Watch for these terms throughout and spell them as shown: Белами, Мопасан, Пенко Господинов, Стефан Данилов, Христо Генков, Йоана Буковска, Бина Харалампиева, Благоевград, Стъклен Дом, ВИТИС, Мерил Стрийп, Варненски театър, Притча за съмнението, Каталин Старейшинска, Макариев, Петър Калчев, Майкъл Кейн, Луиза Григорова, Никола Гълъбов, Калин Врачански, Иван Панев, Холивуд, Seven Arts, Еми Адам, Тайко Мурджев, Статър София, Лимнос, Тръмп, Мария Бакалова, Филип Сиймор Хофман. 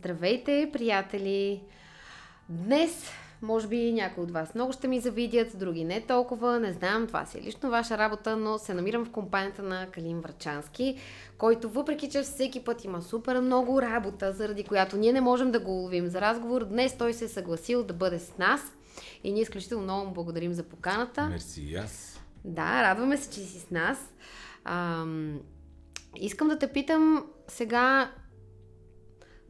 Здравейте, приятели! Днес, може би, някои от вас много ще ми завидят, други не толкова, не знам, това си е лично ваша работа, но се намирам в компанията на Калин Врачански, който въпреки, че всеки път има супер много работа, заради която ние не можем да го ловим за разговор, днес той се е съгласил да бъде с нас и ние изключително много му благодарим за поканата. Мерси, аз. Да, радваме се, че си с нас. Искам да те питам сега,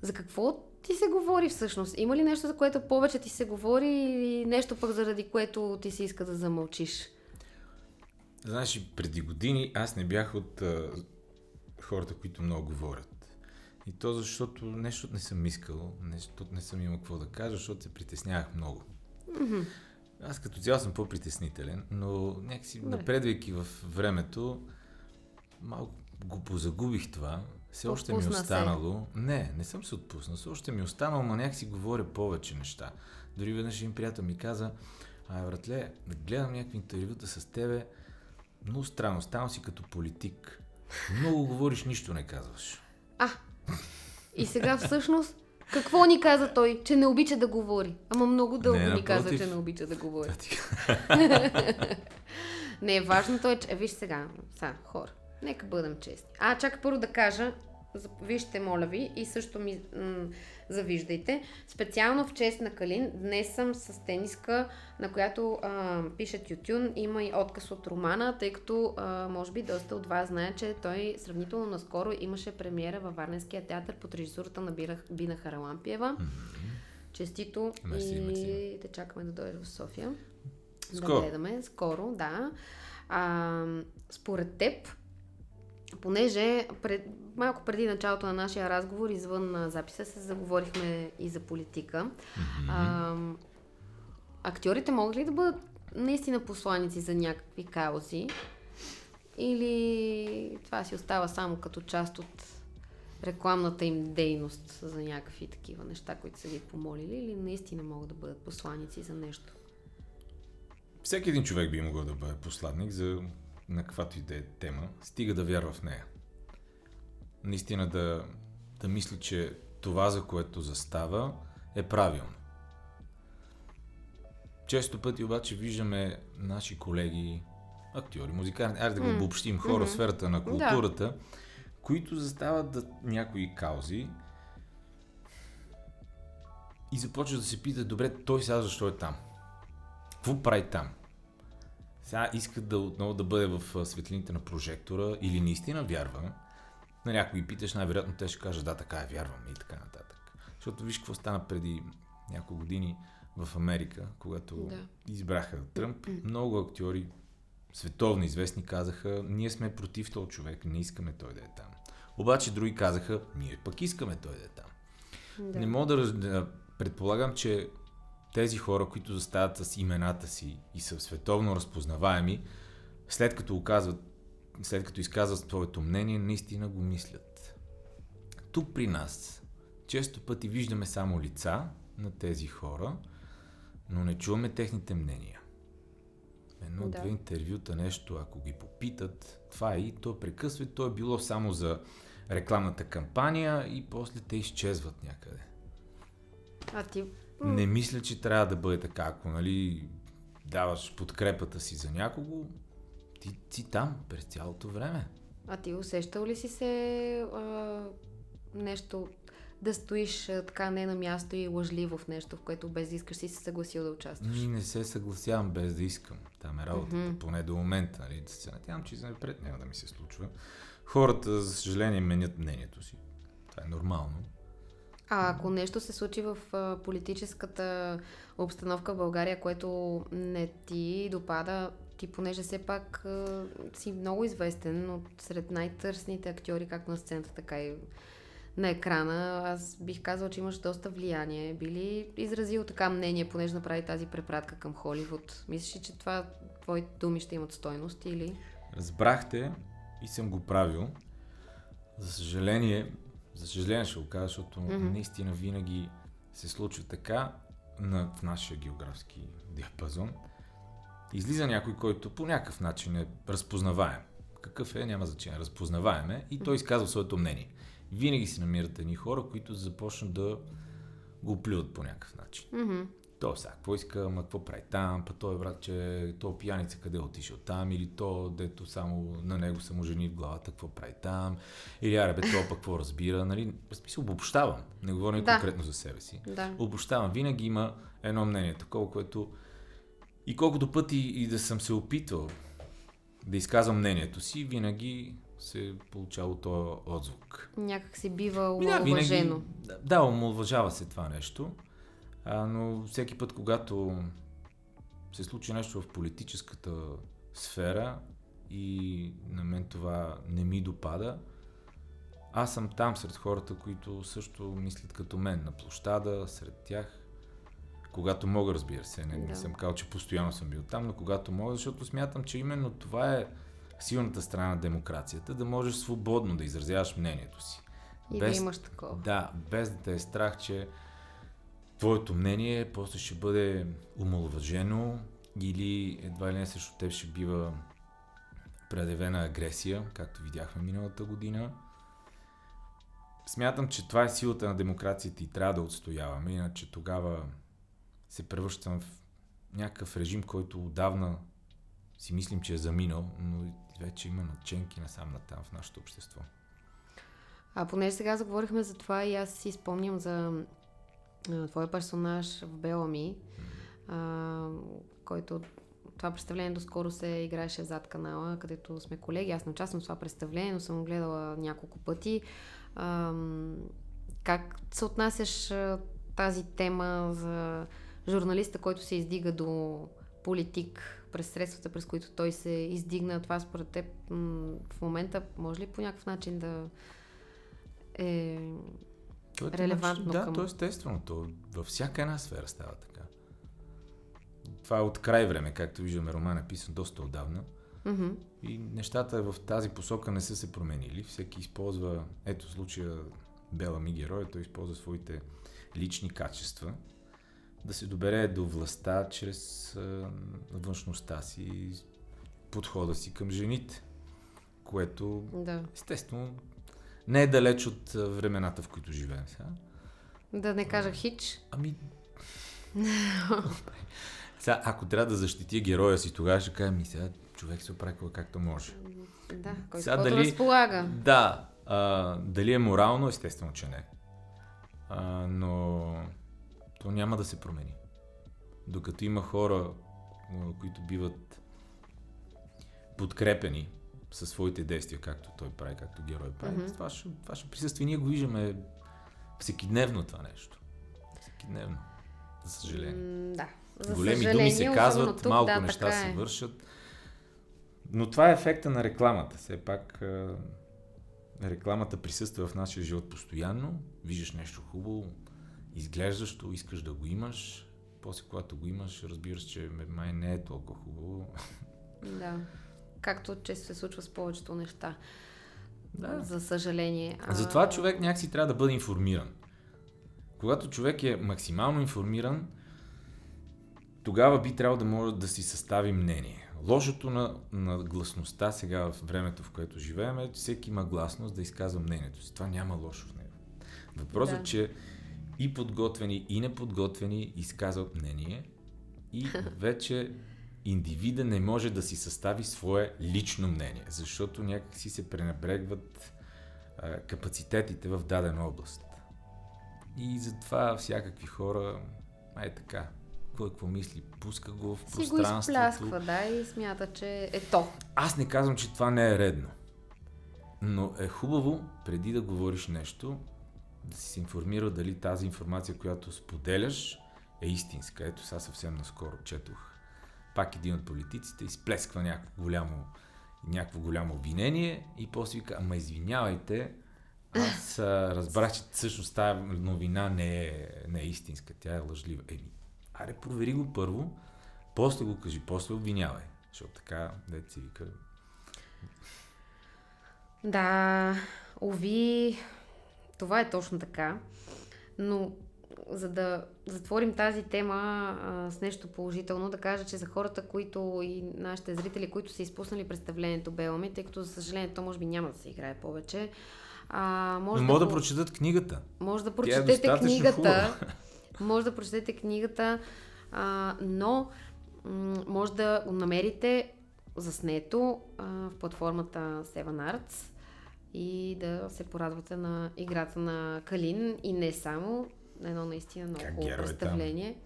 за какво ти се говори всъщност? Има ли нещо, за което повече ти се говори или нещо пък заради което ти се иска да замълчиш? Знаеш, преди години аз не бях от хората, които много говорят. И то защото нещо не съм искал, нещо не съм имал какво да кажа, защото се притеснявах много. Mm-hmm. Аз като цяло съм по-притеснителен, но някакси напредвайки в времето, малко го позагубих това. Все още ми останало. Не съм се отпуснал. Все още ми останало, но някак си говоря повече неща. Дори веднъж един приятел ми каза: братле, гледам някакви интервюта с тебе, много странно, станал си като политик. Много говориш, нищо не казваш. И сега всъщност, какво ни каза той? Че не обича да говори. Ама много дълго ни каза, че не обича да говори. Не, важното е, че... Виж сега, хора. Нека бъдем честни. Чакай първо да кажа, вижте, моля ви, и също ми завиждайте. Специално в чест на Калин, днес съм с тениска, на която пише Тютюн. Има и отказ от романа, тъй като, може би, доста от вас знаят, че той сравнително наскоро имаше премиера във Варненския театър под режисурата на Бина Харалампиева. Mm-hmm. Честито. Мерси. Те чакаме да дойде в София. Скоро. Да гледаме. Скоро, да. Според теб, понеже малко преди началото на нашия разговор, извън записа, се заговорихме и за политика. Mm-hmm. Актьорите могат ли да бъдат наистина посланици за някакви каузи? Или това си остава само като част от рекламната им дейност за някакви такива неща, които са ги помолили? Или наистина могат да бъдат посланици за нещо? Всеки един човек би могъл да бъде посланик за... на каквато и да е тема, стига да вярва в нея. Наистина да мисля, че това, за което застава, е правилно. Често пъти обаче виждаме наши колеги, актьори, музиканти, да го обобщим, хора в сферата на културата, които застават да някои каузи и започват да се питат: добре, той сега защо е там? Какво прави там? Сега иска отново да бъде в светлините на прожектора или наистина вярва. На някой питаш, най-вероятно те ще кажат: да, така е, вярвам, и така нататък. Защото виж какво стана преди няколко години в Америка, когато избраха Тръмп. Много актьори, световно известни, казаха: ние сме против този човек, не искаме той да е там. Обаче други казаха: ние пък искаме той да е там. Да. Не мога да предполагам, че тези хора, които застават с имената си и са световно разпознаваеми, след като изказват своето мнение, наистина го мислят. Тук при нас често пъти виждаме само лица на тези хора, но не чуваме техните мнения. Едно-две интервюта, нещо, ако ги попитат, това и то прекъсва, то е било само за рекламната кампания и после те изчезват някъде. А ти... Не мисля, че трябва да бъде така. Ако даваш подкрепата си за някого, ти си там през цялото време. А ти усещал ли си се нещо, да стоиш така не на място и лъжливо в нещо, в което без да искаш си се съгласил да участваш? Не се съгласявам без да искам. Там е работата, поне до момента. Да се надявам, че занапред няма да ми се случва. Хората, за съжаление, менят мнението си. Това е нормално. А ако нещо се случи в политическата обстановка в България, което не ти допада, ти, понеже все пак си много известен от сред най-търсните актьори, както на сцената, така и на екрана, аз бих казала, че имаш доста влияние. Би ли изразил така мнение, понеже направи тази препратка към Холивуд? Мислиш ли, че това твоите думи ще имат стойност или? Разбрахте и съм го правил. За съжаление ще го кажа, защото наистина винаги се случва така в нашия географски диапазон. Излиза някой, който по някакъв начин е разпознаваем. Какъв е, няма значение. Разпознаваем е и той изказва своето мнение. винаги се намират едни хора, които започнат да го плюват по някакъв начин. Mm-hmm. То сега, какво иска, ама какво прави там, па той брат, че то пияница къде е отишъл там, или то, дето само на него само жени в главата, какво прави там, или аре бе, това пък какво разбира, нали, в смисъл обобщавам, не говоря конкретно за себе си, обобщавам, винаги има едно мнение, такова, което и колкото пъти и да съм се опитвал да изказвам мнението си, винаги се е получало този отзвук. Някак се бива омалважено. Да, омалважава се това нещо. Но всеки път, когато се случи нещо в политическата сфера и на мен това не ми допада, аз съм там сред хората, които също мислят като мен, на площада, сред тях. Когато мога, разбира се, не съм казал, че постоянно съм бил там, но когато мога, защото смятам, че именно това е силната страна на демокрацията, да можеш свободно да изразяваш мнението си. И без, да имаш такова. Да, без да те е страх, че твоето мнение после ще бъде омаловажено или едва ли не срещу теб ще бива предявена агресия, както видяхме миналата година. Смятам, че това е силата на демокрацията и трябва да отстояваме, иначе тогава се превръщам в някакъв режим, който отдавна си мислим, че е заминал, но вече има наченки насам натам в нашето общество. А понеже сега заговорихме за това и аз си спомням за твой персонаж в Белами, който това представление доскоро се играеше зад канала, където сме колеги. Аз не участвам в това представление, но съм гледала няколко пъти. Как се отнасяш тази тема за журналиста, който се издига до политик през средствата, през които той се издигна? Това според теб в момента може ли по някакъв начин да е релевантно към... Да, то естествено. То във всяка една сфера става така. Това е от край време, както виждаме, роман е писан доста отдавна. Mm-hmm. И нещата в тази посока не са се променили. Всеки използва, ето в случая Белами героя, той използва своите лични качества да се добере до властта чрез външността си, подхода си към жените, което естествено не е далеч от времената, в които живеем сега. Да не кажа хич. Сега, ако трябва да защити героя си, тогава ще кажа, сега човек се оправи както може. Да, който разполага. Да, дали е морално, естествено, че не. Но то няма да се промени. Докато има хора, които биват подкрепени със своите действия, както той прави, както герой прави. Mm-hmm. Това ще присъства и ние го виждаме всекидневно това нещо. Всекидневно. За съжаление. Да. За големи съжаление, думи се казват, тук, малко неща се вършат. Но това е ефекта на рекламата. Все пак рекламата присъства в нашия живот постоянно. Виждаш нещо хубаво, изглеждащо, искаш да го имаш. После, когато го имаш, разбираш, че май не е толкова хубаво. Да. Както често се случва с повечето неща. Да. За съжаление. Затова човек някакси трябва да бъде информиран. Когато човек е максимално информиран, тогава би трябвало да може да си състави мнение. Лошото на гласността сега в времето, в което живеем, е, че всеки има гласност да изказва мнението си. Това няма лошо в него. Въпросът е, че и подготвени, и неподготвени изказват мнение и вече индивида не може да си състави свое лично мнение, защото някакси се пренебрегват капацитетите в дадена област. И затова всякакви хора, така, какво мисли, пуска го в пространството. Си го изплясква, и смята, че е то. Аз не казвам, че това не е редно, но е хубаво, преди да говориш нещо, да си се информира дали тази информация, която споделяш, е истинска. Ето сега съвсем наскоро четох. Пак един от политиците изплесква някакво голямо обвинение и после вика, ама извинявайте, аз разбрах, че всъщност тази новина не е истинска, тя е лъжлива. Аре, провери го първо, после го кажи, после обвинявай, защото така, дето си вика. Да, уви, това е точно така, но за да затворим тази тема с нещо положително, да кажа, че за хората, които и нашите зрители, които са изпуснали представлението Белами, тъй като за съжаление то може би няма да се играе повече, Може да прочетат книгата. Може да прочетете книгата. Може да прочетете книгата, но може да го намерите заснето в платформата Seven Arts и да се порадвате на играта на Калин и не само, едно наистина много хубаво представление.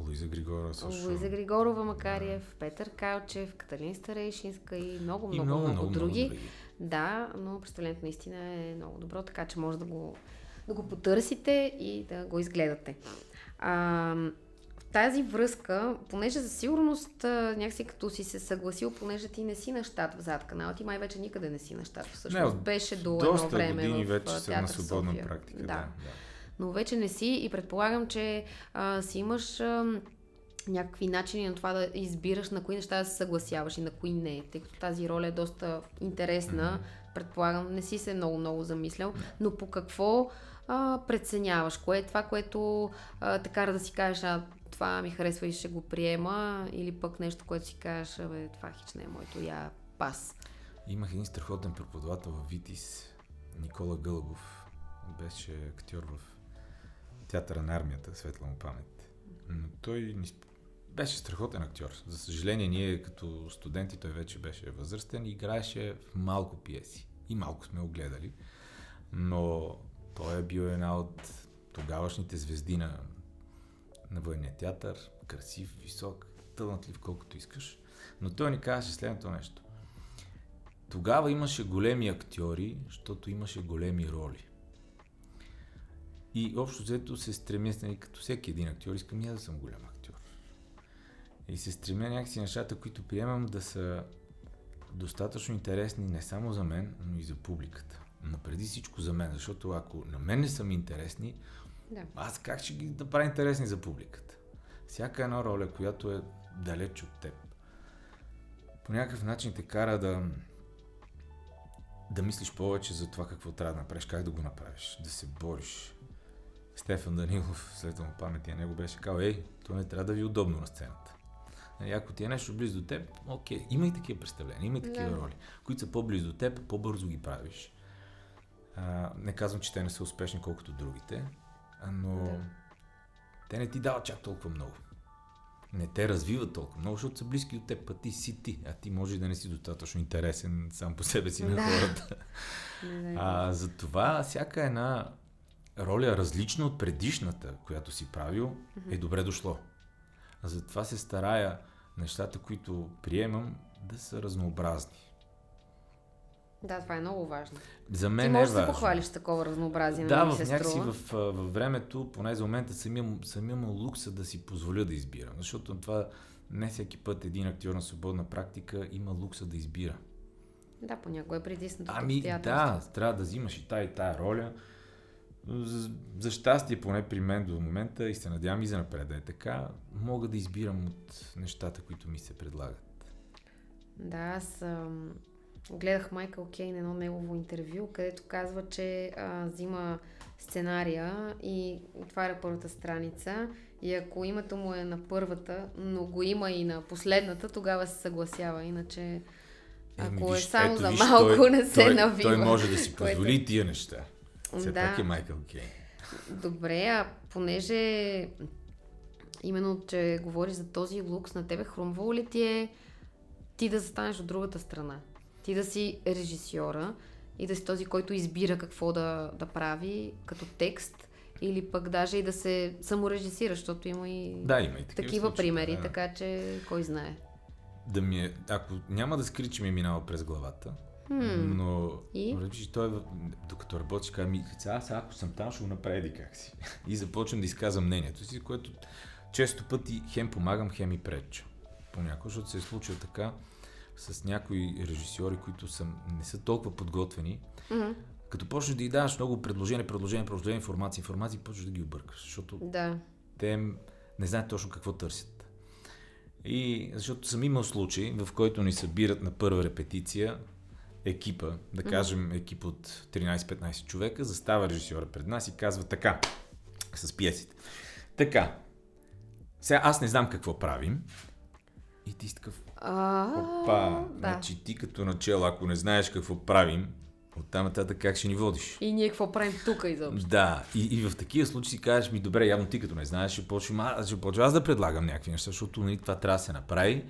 Луиза Григорова също. Луиза Григорова, Макариев, Петър Калчев, Каталин Старейшинска и много други. Много други. Да, но представлението наистина е много добро, така че може да го потърсите и да го изгледате. В тази връзка, понеже за сигурност някакси като си се съгласил, понеже ти не си на щат в зад канала, ти май вече никъде не си на щат всъщност. Не, беше до едно време в вече съм на свободна София. Практика. Да. Но вече не си и предполагам, че си имаш някакви начини на това да избираш на кои неща да се съгласяваш и на кои не. Тъй като тази роля е доста интересна, предполагам, не си се много замислял, но по какво преценяваш? Кое е това, което така да си кажеш, това ми харесва и ще го приема, или пък нещо, което си кажеш, това хич не е моето, я пас. Имах един страхотен преподавател в ВИТИС, Никола Гълъбов, беше актьор в театъра на армията, светла му памет. Но той беше страхотен актьор. За съжаление, ние като студенти, той вече беше възрастен и играеше в малко пиеси. И малко сме огледали. Но той е бил една от тогавашните звезди на военния театър. Красив, висок, талантлив колкото искаш. Но той ни казваше следното нещо. Тогава имаше големи актьори, защото имаше големи роли. И общо взето се стремя, като всеки един актьор, искам и аз да съм голям актьор. И се стремя някакси нещата, които приемам, да са достатъчно интересни не само за мен, но и за публиката. Но преди всичко за мен, защото ако на мен не са ми интересни, аз как ще ги направя интересни за публиката? Всяка една роля, която е далеч от теб, по някакъв начин те кара да мислиш повече за това какво трябва да направиш, как да го направиш, да се бориш. Стефан Данилов, светла му памет, и него беше казал, то не трябва да ви е удобно на сцената. И ако ти е нещо близо до теб, окей, има и такива представления, има и такива роли, които са по-близо до теб, по-бързо ги правиш. Не казвам, че те не са успешни колкото другите, но те не ти дават чак толкова много. Не те развиват толкова много, защото са близки до теб, а ти си ти, а ти може да не си достатъчно интересен сам по себе си на хората. Затова всяка една роля, различна от предишната, която си правил, е добре дошло. Затова се старая нещата, които приемам, да са разнообразни. Да, това е много важно. За мен ти можеш да похвалиш такова разнообразие, да, на ми се струва. Да, във времето, поне за момента, самия му лукса да си позволя да избирам. Защото това не всеки път един актьор на свободна практика има лукса да избира. Да, понякога е притиснато обстоятелство. Да, трябва да взимаш и тая роля. За щастие, поне при мен до момента, и се надявам и за напред да е така, мога да избирам от нещата, които ми се предлагат. Да, аз гледах Майкъл Кейн едно негово интервю, където казва, че взима сценария и отваря първата страница и ако името му е на първата, но го има и на последната, тогава се съгласява, иначе ако е само за малко не се навива. Той може да си позволи тия неща. Все пак е Майкъл Кейн. Добре, понеже именно, че говориш за този лукс на тебе, хрумвало ли ти е ти да застанеш от другата страна? Ти да си режисьора и да си този, който избира какво да прави като текст, или пък даже и да се саморежисира, защото има и такива случаи, примери, така че кой знае. Ако няма да скри, че ми е минало през главата, но докато работиш, аз ако съм там, ще го направя как си. И започвам да изказвам мнението си, което често пъти хем помагам, хем и преча. Понякога, защото се е случило така с някои режисьори, които не са толкова подготвени, като почнеш да ѝ даваш много предложения, информация, почнеш да ги объркаш, защото те не знаят точно какво търсят. И защото съм имал случай, в който ни събират на първа репетиция екипа, да кажем екип от 13-15 човека, застава режисьора пред нас и казва така, с пиесите. Така, сега аз не знам какво правим, и ти си такъв, опа, значи ти като начало, ако не знаеш какво правим, Оттам нататък как ще ни водиш? И ние какво правим тук изобщо? Да, и в такива случаи си кажеш, ми добре, явно ти като не знаеш, ще почвам аз да предлагам някакви неща, защото нали, това трябва да се направи.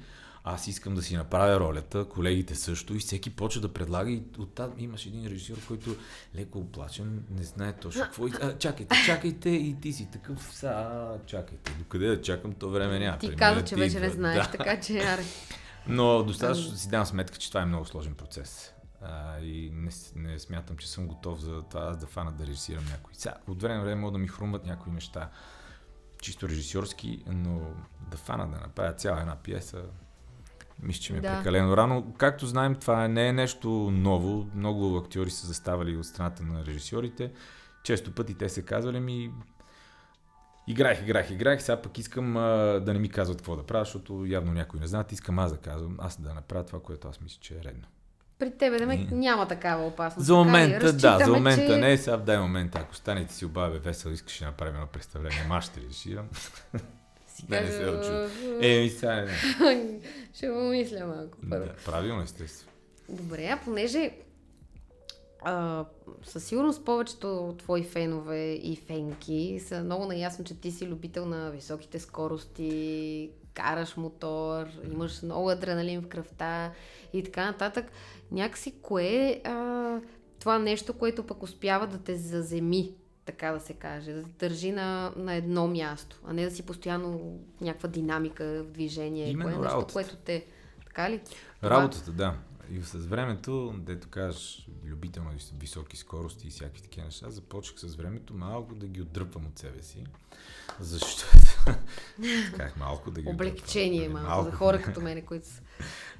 Аз искам да си направя ролята, колегите също, и всеки почва да предлага, и оттам имаш един режисьор, който леко оплачен, не знае точно какво. Чакайте, и ти си такъв, чакайте. Докъде да чакам, то време няма. Ти каза, че вече не знаеш, да. Така че яре. Но достатъчно си дам сметка, че това е много сложен процес. И не смятам, че съм готов за това аз да фана да режисирам някой. Сега, от време на време мога да ми хрумват някои неща, чисто режисьорски, но да фана да направя цяла една пиеса, мисля, че ми е прекалено рано. Както знаем, това не е нещо ново. Много актьори са заставали от страната на режисьорите. Често пъти те се казвали ми играех, сега пък искам да не ми казват какво да правя, защото явно някой не знаят. Искам аз да казвам, аз да направя това, което аз мисля, че е редно. При тебе да няма такава опасност. За момента, за момента не. Сега дай момента, ако станете си обаве весел, искаш да направим едно представление, ма ще реширам. Да, не се отчува. Ще го мисля малко първо. Да, правилно, естествено. Добре, а понеже със сигурност повечето твои фенове и фенки са много наясно, че ти си любител на високите скорости, караш мотор, имаш много адреналин в кръвта и така нататък. Някакси кое е това нещо, което пък успява да те заземи, така да се каже, да държи на едно място, а не да си постоянно някаква динамика в движение. Именно кое е нещо, което те... Така ли? Работата, да. И с времето, дето кажеш, любител на високи скорости и всякакви такива неща, започнах с времето малко да ги отдръпвам от себе си. Защото... Как малко да ги отдръпвам? Облегчение малко за хора като мене, които са...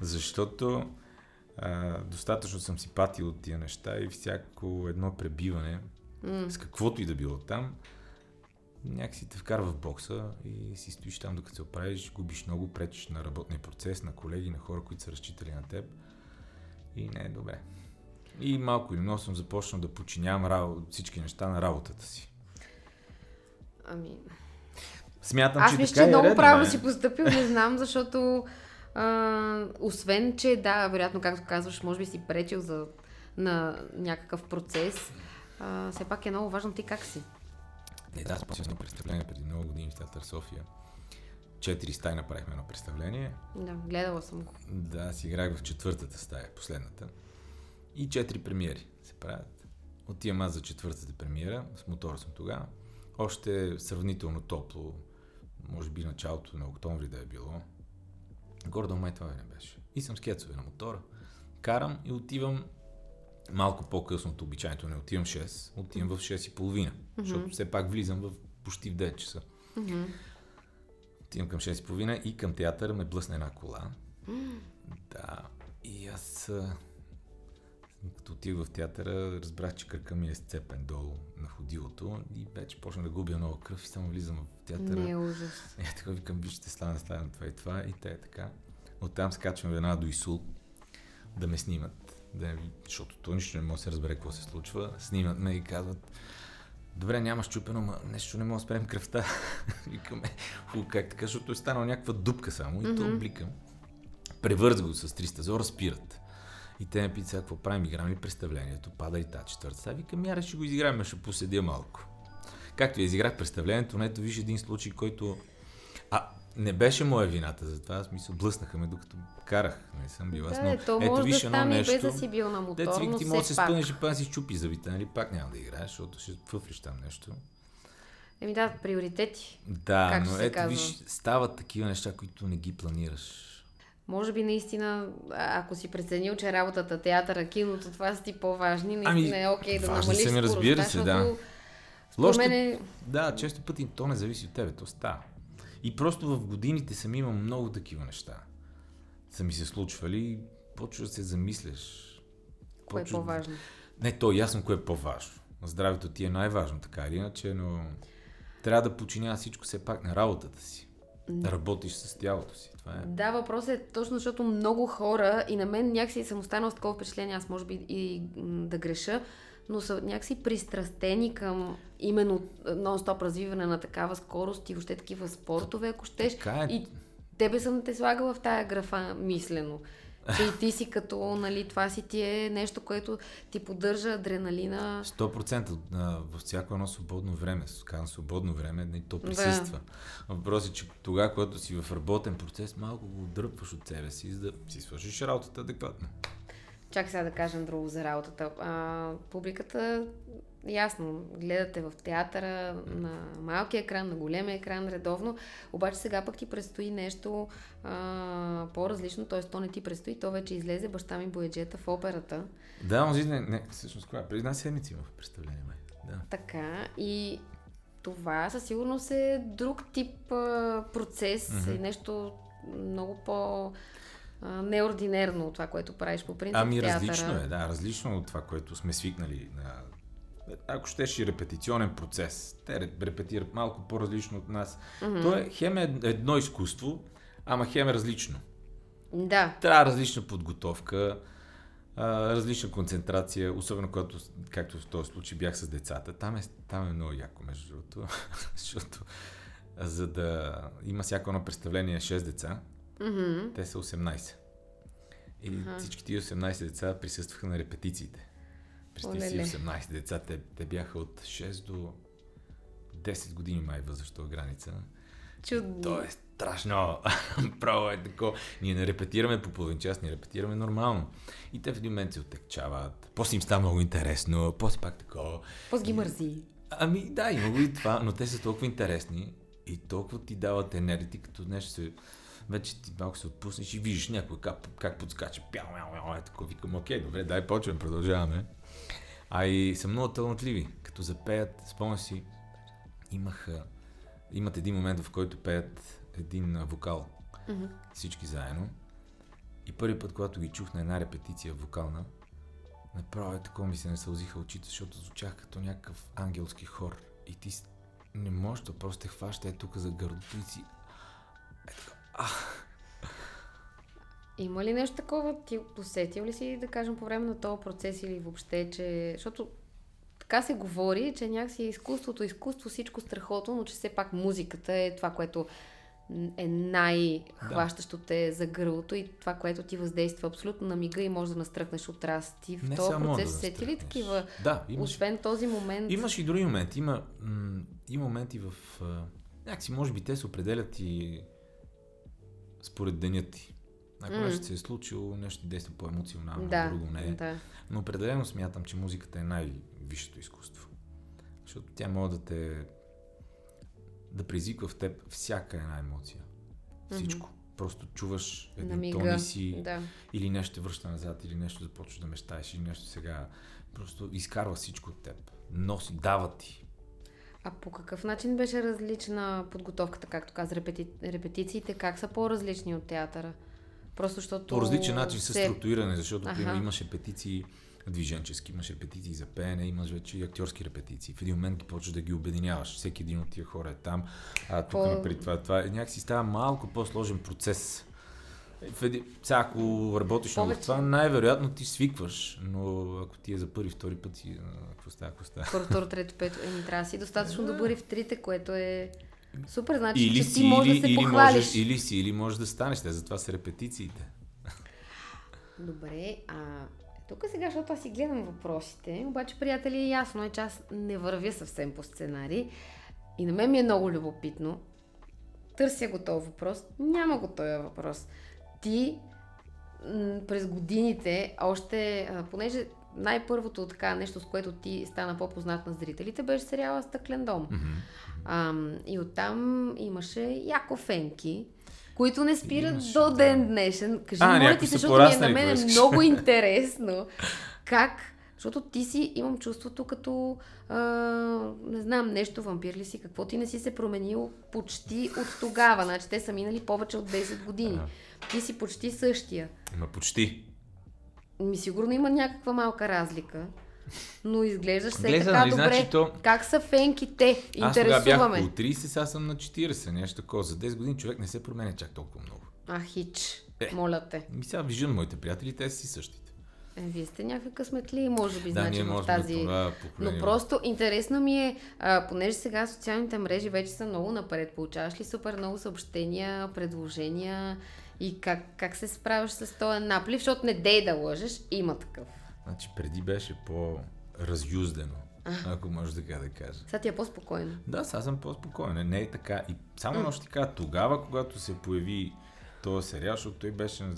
Защото достатъчно съм си патил от тия неща и всяко едно пребиване с каквото и да било там, някакси те вкарва в бокса и си стоиш там докато се оправиш, губиш много, пречиш на работния процес, на колеги, на хора, които са разчитали на теб, и не е добре. И малко и много съм започнал да подчинявам всички неща на работата си. Ами... Смятам, аз мисля, че много е правилно си постъпил, не знам, защото освен, че да, вероятно, както казваш, може би си пречил на някакъв процес, все пак е много важно ти как си. Да, спомням едно представление преди много години в Статър София. 4 стаи направихме едно представление. Да, гледала съм го. Да, аз играх в 4-та стая, последната. И 4 премиери се правят. Отивам аз за 4-та премиера, с мотора съм тогава. Още сравнително топло, може би началото на октомври да е било. Гордо май това не беше. И съм с кецове на мотора. Карам и отивам малко по-късно от обичайното, не отивам в 6, отивам в 6:30, защото все пак влизам в почти в 9 часа. Отивам към 6:30 и към театъра ме блъсна една кола. Да, и аз като отивах в театъра, разбрах, че кръка ми е сцепен долу на ходилото и вече почна да губя много кръв и само влизам в театъра. Не, ужас. И така викам, вижте, слава на това и това и те така. Оттам скачвам веднага до Исул да ме снимат. Защото то нищо не може да се разбере какво се случва. Снимат ме и казват, добре, нямаш чупено, но нещо не мога да спрем кръвта. Викаме, как така, защото е станала някаква дупка само и то обликам. Превърз го с 300 зора, спират. И те ме питат, сега какво правим, играм ли представлението, пада и тази 4-та. Сега викам, яре ще го изиграем, ще поседя малко. Както я изиграх представлението, но ето виж един случай, който... Не беше моя вината за това, смисъл, блъснаха ме докато карах, не съм бил аз, но ето виж едно нещо, без да си бил на мотор, но ти може да се спънеш и пак си щупи зъбите, нали, пак няма да играеш, защото ще фъфлиш там нещо. Еми да, приоритети, да, но ето виж, стават такива неща, които не ги планираш. Може би наистина, ако си преценил, че работата, театъра, киното, това са ти по-важни, наистина е окей да намалиш скоростта, защото... Разбира се, да. Да, често пъти то не зависи от тебе, то става. И просто в годините съм имал много такива неща. Са ми се случвали, почва да се замисляш. Кое е по-важно? Не, то е ясно кое е по-важно. Здравето ти е най-важно, така или иначе, но трябва да подчинява всичко все пак на работата си. Да работиш с тялото си. Това е. Да, въпросът е точно, защото много хора и на мен някакси съм останала с такова впечатление, аз може би и да греша, но са някакси пристрастени към именно нон-стоп развиване на такава скорост и въобще такива спортове, ако щеш. И тебе съм те слагала в тая графа мислено. че и ти си като, нали, това си ти е нещо, което ти поддържа адреналина. 100% във всяко едно свободно време, свободно време, не, то присъства. Да. Въпрос е, че тогава, когато си в работен процес, малко го дръпваш от себе си, за да си свършиш работата адекватно. Чакай сега да кажем друго за работата. Публиката, ясно, гледате в театъра, на малкия екран, на големия екран редовно, обаче сега пък ти предстои нещо по-различно, т.е. то не ти предстои, то вече излезе "Баща ми бояджета" в операта. Да, но всъщност коя? Преди една седмица имах представление, май. Да. Така, и това със сигурност е друг тип процес, и нещо много по... неординерно от това, което правиш по принцип. Ами различно е, да, различно от това, което сме свикнали. Ако щеш и репетиционен процес, те репетират малко по-различно от нас. То е хем е едно изкуство, ама хем е различно. Да. Трябва различна подготовка, различна концентрация, особено когато, както в този случай бях с децата. Там е много яко, между другото, защото за да има всяко едно представление 6 деца, те са 18. И всички тия 18 деца присъстваха на репетициите. Представи си 18 деца, те бяха от 6 до 10 години май възрастова граница. Чудно. То е страшно. Право е такова. Ние не репетираме по половин час, ние репетираме нормално. И те в един момент се отекчават. После им става много интересно, после пак такова. После ги мързи. Ами да, има го и това, но те са толкова интересни и толкова ти дават енергия, като днес се... Вече ти малко се отпуснеш и виждаш някой как подскача. Викам, окей, добре, дай почваме, продължаваме. А и са много талантливи. Като запеят, спомня си, имат един момент, в който пеят един вокал. Всички заедно. И първи път, когато ги чух на една репетиция вокална, направо такова ми се насълзиха очите, защото звучах като някакъв ангелски хор. И ти не можеш да просто те хваща тук за гърлото и си... Има ли нещо такова? Ти усетил ли си, да кажем, по време на този процес или въобще, че... Защото така се говори, че някакси изкуството, всичко страхотно, но че все пак музиката е това, което е най-хващащо те за гърлото и това, което ти въздейства абсолютно на мига и може да настръкнеш от раз. Ти в този процес усети ли такива? Да, имаш. Освен този момент... Имаш и други моменти. Има моменти в... Някакси, може би, те се определят и... според деня ти. Ако нещо се е случило, нещо действа по-емоционално, друго не е. Да. Но определено смятам, че музиката е най-висшето изкуство. Защото тя може да предизвиква в теб всяка една емоция. Всичко. Просто чуваш един тон и си, или нещо те връща назад, или нещо започваш да мечтаеш, или нещо сега. Просто изкарва всичко от теб. Носи, дава ти. А по какъв начин беше различна подготовката, както каза, репетициите? Как са по-различни от театъра? Просто защото... По различен начин са структурирани, защото имаш репетиции движенчески, имаш репетиции за пеене, имаш вече и актьорски репетиции. В един момент почваш да ги обединяваш. Всеки един от тия хора е там, тук напред това. Някакси става малко по-сложен процес. Ако работиш много това, най-вероятно ти свикваш, но ако ти е за първи, втори път, какво става? Второ, трето, пето, трябва си достатъчно да бъде в трите, което е супер, значи, или че си, ти можеш да се похвалиш. Или можеш да станеш, затова са репетициите. Добре, тук сега, защото аз си гледам въпросите, обаче, приятели, ясно е, че аз не вървя съвсем по сценарий и на мен ми е много любопитно. Търся го този въпрос, няма го този въпрос. Ти през годините още, понеже най-първото така нещо, с което ти стана по-познат на зрителите, беше сериала "Стъклен Дом". И оттам имаше яко фенки, които не спират до ден днешен. Кажи, моля ти, защото на мен е много интересно как... Защото ти си, имам чувството като, не знам, нещо, вампир ли си, какво, ти не си се променил почти от тогава. Значи те са минали повече от 10 години. Ти си почти същия. Почти. Сигурно има някаква малка разлика, но изглеждаш се така добре. Значи, как са фенките? Интересуваме. Аз тогава бях по 30, сега съм на 40, нещо такова. За 10 години човек не се променя чак толкова много. Моля те. Сега виждам моите приятели, те са си същите. Вие сте някакви късметли, може би, да, значи в тази... Но просто интересно ми е, понеже сега социалните мрежи вече са много напред, получаваш ли супер много съобщения, предложения и как се справяш с този наплив, защото не дей да лъжеш, има такъв. Значи преди беше по-разюздено, ако може така да кажа. Сега ти е по-спокойно. Да, сега съм по-спокойно, не е така. И само още така, тогава, когато се появи този сериал, защото той беше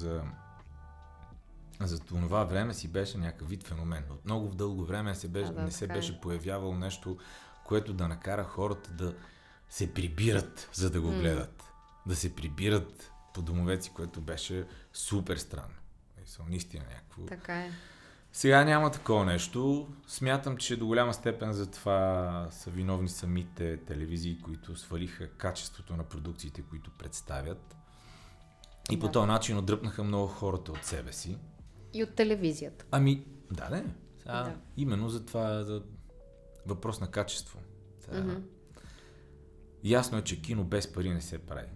за това време си беше някакъв вид феномен. От много в дълго време не се беше появявало нещо, което да накара хората да се прибират, за да го гледат. Да се прибират по домовеци, което беше супер странно. Наистина някакво. Така е. Сега няма такова нещо. Смятам, че до голяма степен за това са виновни самите телевизии, които свалиха качеството на продукциите, които представят. И по този начин отдръпнаха много хората от себе си. И от телевизията. Ами, да. Именно за това, за въпрос на качество. Ясно е, че кино без пари не се прави.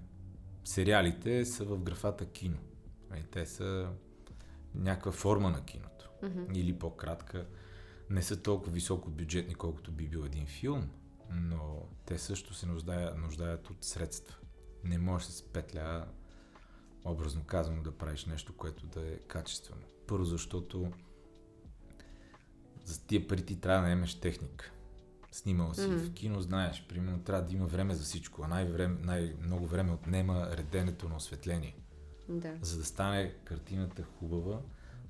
Сериалите са в графата кино. Те са някаква форма на киното. Или по-кратка. Не са толкова високо бюджетни, колкото би бил един филм, но те също се нуждаят от средства. Не може с 5 лева, образно казано, да правиш нещо, което да е качествено. Първо, защото за тия пари ти трябва да наемеш техника. Снимал си в кино, знаеш, примерно трябва да има време за всичко, а най-много време отнема реденето на осветление. Да. За да стане картината хубава,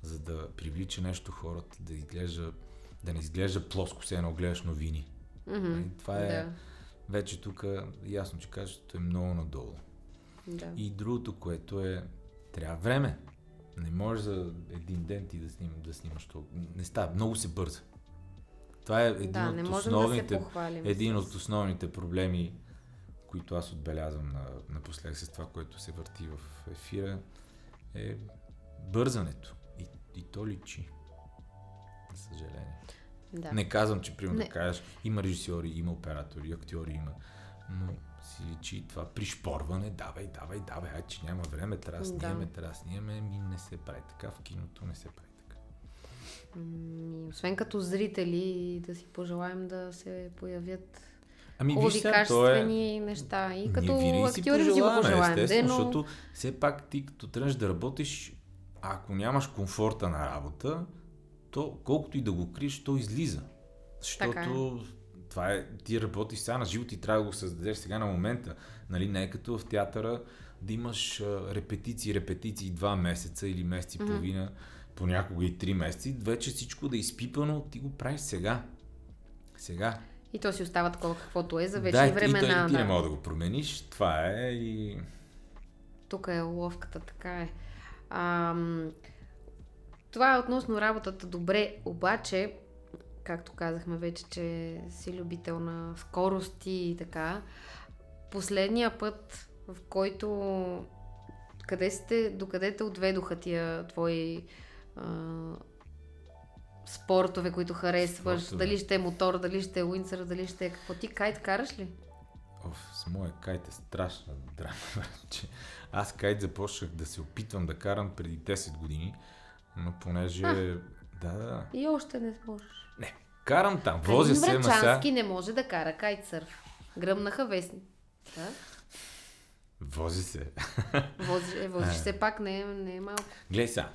за да привлича нещо хората, да не изглежда плоско, все едно гледаш новини. Това е вече тук, ясно, че качеството е много надолу. Да. И другото, което е, трябва време. Не можеш за един ден ти да снимаш толкова. Не става, много се бърза. Това е един от основните проблеми, които аз отбелязвам напоследък с това, което се върти в ефира, е бързането. И то личи. За съжаление. Да. Не казвам, че примерно да кажеш, има режисьори, има оператори, актьори има, но си личи това пришпорване, давай, ай, че няма време, трябва да снимаме, не се прави така, в киното не се прави така. Освен като зрители, да си пожелаем да се появят хубави качествени неща и като актьори си го пожелаем. Естествено, защото все пак ти като тръгнеш да работиш, ако нямаш комфорта на работа, то колкото и да го криеш, то излиза. Защото това е, ти работиш сега на живо, ти трябва да го създадеш сега на момента. Нали, не е като в театъра да имаш репетиции 2 месеца или месец и половина, понякога и 3 месеца, вече всичко да е изпипано, ти го правиш сега. Сега. И то си остава такова каквото е за вечни времена. Да, и ти не мога да го промениш, това е и... Тук е уловката, така е. Това е относно работата добре, обаче... Както казахме вече, че си любител на скорости и така. Последния път, в който докъде те отведоха тия твои спортове, които харесваш? Спортове. Дали ще е мотор, дали ще е уиндсърф, дали ще е какво? Ти кайт караш ли? С моя кайт е страшна драма. Аз кайт започнах да се опитвам да карам преди 10 години, но понеже... Да. И още не можеш. Не, карам там. Возя се на Врачански не може да кара кайтсърф. Гръмнаха вестни. Да? Возиш се пак, не е малко. Гледай сега,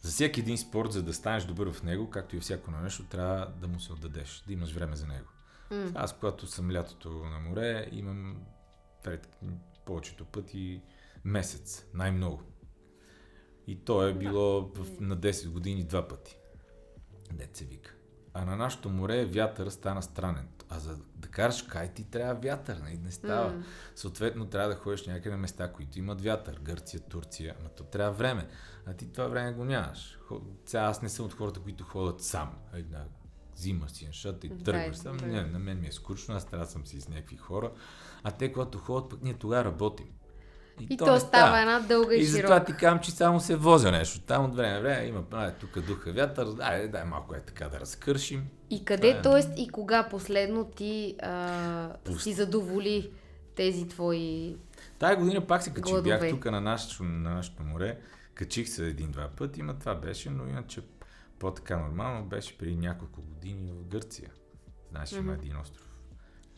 за всеки един спорт, за да станеш добър в него, както и всяко нещо, трябва да му се отдадеш, да имаш време за него. Аз, когато съм лятото на море, имам повечето пъти месец, най-много. И то е било на 10 години 2 пъти. Дет се вика. А на нашото море вятър стана странен. А за да караш кайт ти трябва вятър, не става. Съответно трябва да ходиш някъде на места, които имат вятър. Гърция, Турция, но то трябва време. А ти това време го нямаш. Сега аз не съм от хората, които ходят сам. Взимаш си еншата и тръгваш сам. Не, на мен ми е скучно, аз трябва да съм си с някакви хора. А те, когато ходят, пък ние тогава работим. И то става една дълга и широка. И затова ти казвам, че само се возя нещо. Там от време на време има тук духа вятър, дай малко е така да разкършим. И къде, и кога последно ти си задоволи тези твои Тая година пак се качих, бях тук на нашето море, качих се 1-2 пъти, но това беше, но иначе По-така нормално беше при няколко години в Гърция. Знаеш, има един остров.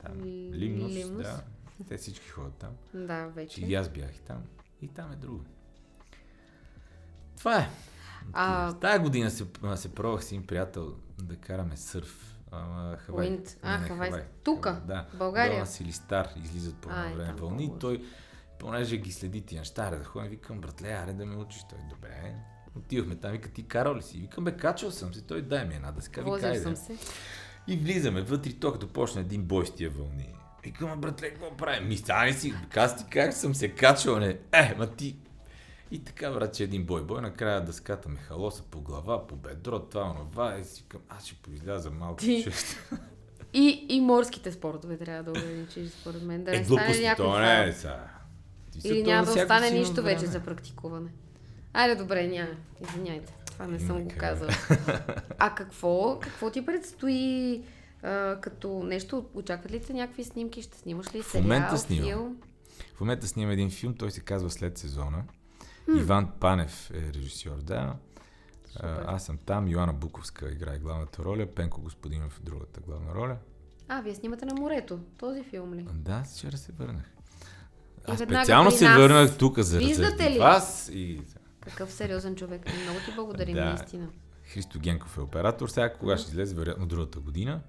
Там Лимнос, да. Те всички ходят там. Да, вече. И аз бях и там. И там е друго. Това е. Тая година се пробвах с един приятел да караме сърф. Хавай. Хавай. Тука, да. България. Да, Силистар излизат по време вълни. Той, понеже ги следи тия неща, да ходим, викам, братле, аре да ме учиш. Той, добре. Отивахме там, вика, ти карал ли си? Викам, бе, качал съм се. Той, дай ми една дъска, викай да. И влизаме вътре, то като почна един бой с тия вълни. Викам, братле, какво правим? Мисля, си, аз ти как съм се качал, не. Ма ти... И така, брат, че един бой. Накрая дъската ме халоса по глава, по бедро, това, онова. И си викам, аз ще поизляза малко. И морските спортове трябва да ограничиш, според мен. Да не стане някакво. Или няма да остане нищо вече за практикуване. Айде, добре, няма. Извиняйте, това не съм го казала. А какво ти предстои като нещо? Очакват ли те някакви снимки? Ще снимаш ли сериал, филм? В момента снимам един филм, той се казва След сезона. Иван Панев е режисьор, да. Супер. Аз съм там, Йоана Буковска играе главната роля, Пенко Господинов е другата главна роля. Вие снимате на морето, този филм ли? Да, вчера се върнах. Аз специално се върнах тук заради вас. И... Какъв сериозен човек, много ти благодарим, наистина. Христо Генков е оператор, сега кога ще излезе, вероятно другата година.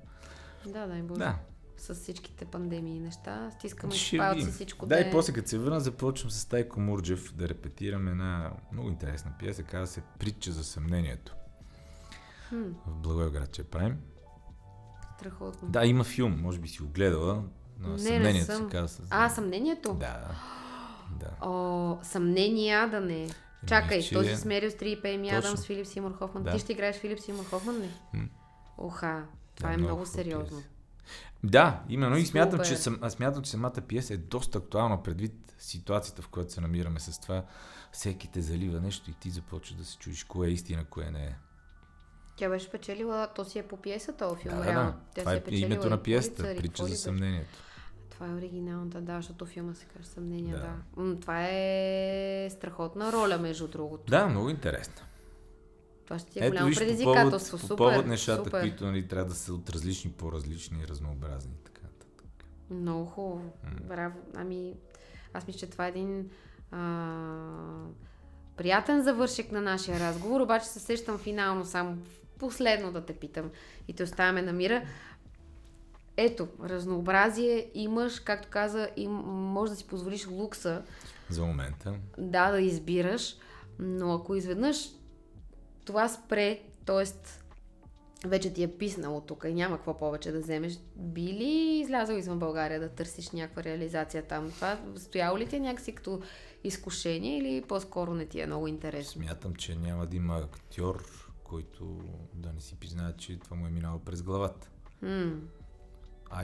Да, дай Боже. Да. С всичките пандемии и неща. Стискаме палци всичко. Да, и после като се върна, започвам с Тайко Мурджев да репетираме една много интересна пиеса, казва се Притча за съмнението. В Благоевград ще правим. Страхотно. Да, има филм, може би си го гледала, но съмнението се казва. Съмнението? Да. Съмнения да не е. Чакай, този с Мерил Стрийп, Еми Адам с Филип Сиймор Хофман. Да. Ти ще играеш Филип Сиймор Хофман ли? Оха, това е много сериозно. Да, именно. И смятам, че самата пиеса е доста актуална предвид ситуацията, в която се намираме с това. Всеки те залива нещо и ти започваш да се чудиш кое е истина, кое не е. Тя беше печелила, то си е по пиесата, филм, реално. Тя това е името на пиесата, Притча за съмнението. Това е оригиналната, да, защото филма се каже Съмнение, да. Това е страхотна роля, между другото. Да, много интересна. Това ще ти е голямо предизвикателство. Супер. По повод нещата, които трябва да са от различни, по-различни, разнообразни и така. Много хубаво. Браво. Аз мисля, че това е един приятен завършек на нашия разговор, обаче се сещам финално само последно да те питам и те оставяме на мира. Ето, разнообразие имаш, както каза, и може да си позволиш лукса. За момента. Да, да избираш, но ако изведнъж това спре, т.е. вече ти е писнало тук и няма какво повече да вземеш. Би ли излязъл извън България да търсиш някаква реализация там? Това стояло ли ти някакси като изкушение или по-скоро не ти е много интересно? Смятам, че няма да има актьор, който да не си признае, че това му е минало през главата.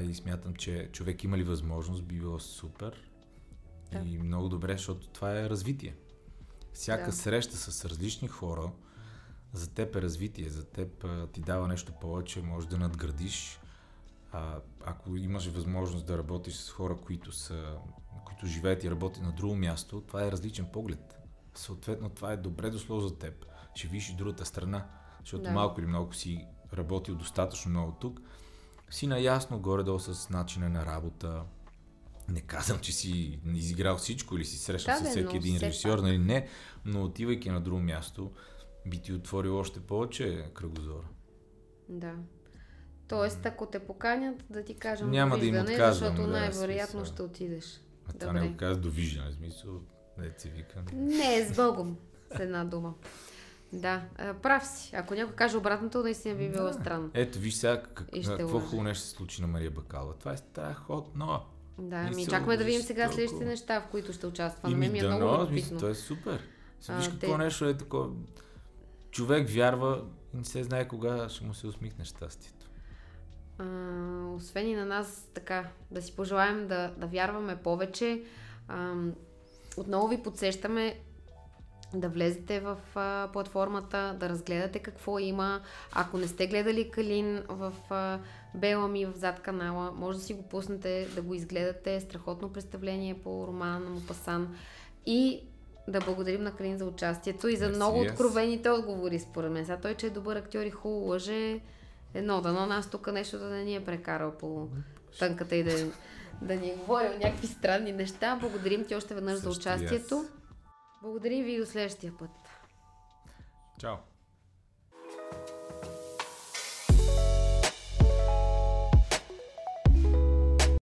И смятам, че човек има ли възможност, би било супер и много добре, защото това е развитие. Всяка среща с различни хора за теб е развитие, за теб ти дава нещо повече, можеш да надградиш. Ако имаш възможност да работиш с хора, които живеят и работят на друго място, това е различен поглед. Съответно, това е добре дошло за теб. Ще видиш и другата страна, защото малко или много си работил достатъчно много тук. Си наясно горе-долу с начина на работа. Не казвам, че си изиграл всичко или си срещал с всеки един режисьор, нали не, но отивайки на друго място, би ти отворил още повече кръгозора. Да. Тоест, ако те поканят, да ти кажем довиждане, защото най-вероятно ще отидеш. Това не го казва довиждане, в смисъл, да се вика. Не, с Богом, с една дума. Да, прав си. Ако някой каже обратното, наистина би било странно. Ето, виж сега какво хубаво нещо се случи на Мария Бакалова. Това е страхотно. Да, чакаме да видим сега следващите неща, в които ще участваме. Ми е много любопитно. Това е супер. Виж какво нещо е такова. Човек вярва и не се знае кога ще му се усмихне щастието. Освен и на нас така, да си пожелаем да вярваме повече. Отново ви подсещаме да влезете в платформата, да разгледате какво има. Ако не сте гледали Калин в Белами в зад канала, може да си го пуснете, да го изгледате. Страхотно представление по романа на Мопасан. И Да благодарим на Калин за участието и за много откровените отговори, според мен. Сега той, че е добър актьор и хубаво лъже, едно нас тук нещо да не ни е прекарал по тънката и да ни говорим някакви странни неща. Благодарим ти още веднъж за участието. Благодарим ви и до следващия път. Чао!